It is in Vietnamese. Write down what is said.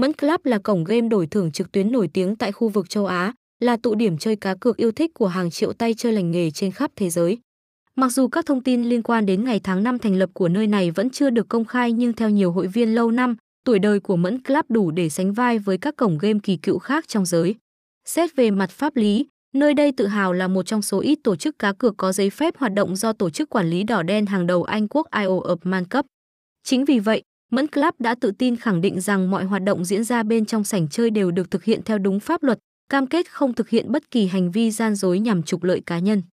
Man Club là cổng game đổi thưởng trực tuyến nổi tiếng tại khu vực châu Á, là tụ điểm chơi cá cược yêu thích của hàng triệu tay chơi lành nghề trên khắp thế giới. Mặc dù các thông tin liên quan đến ngày tháng năm thành lập của nơi này vẫn chưa được công khai, nhưng theo nhiều hội viên lâu năm, tuổi đời của Man Club đủ để sánh vai với các cổng game kỳ cựu khác trong giới. Xét về mặt pháp lý, nơi đây tự hào là một trong số ít tổ chức cá cược có giấy phép hoạt động do tổ chức quản lý đỏ đen hàng đầu Anh Quốc I.O. of Man Cup. Chính vì vậy, Man Club đã tự tin khẳng định rằng mọi hoạt động diễn ra bên trong sảnh chơi đều được thực hiện theo đúng pháp luật, cam kết không thực hiện bất kỳ hành vi gian dối nhằm trục lợi cá nhân.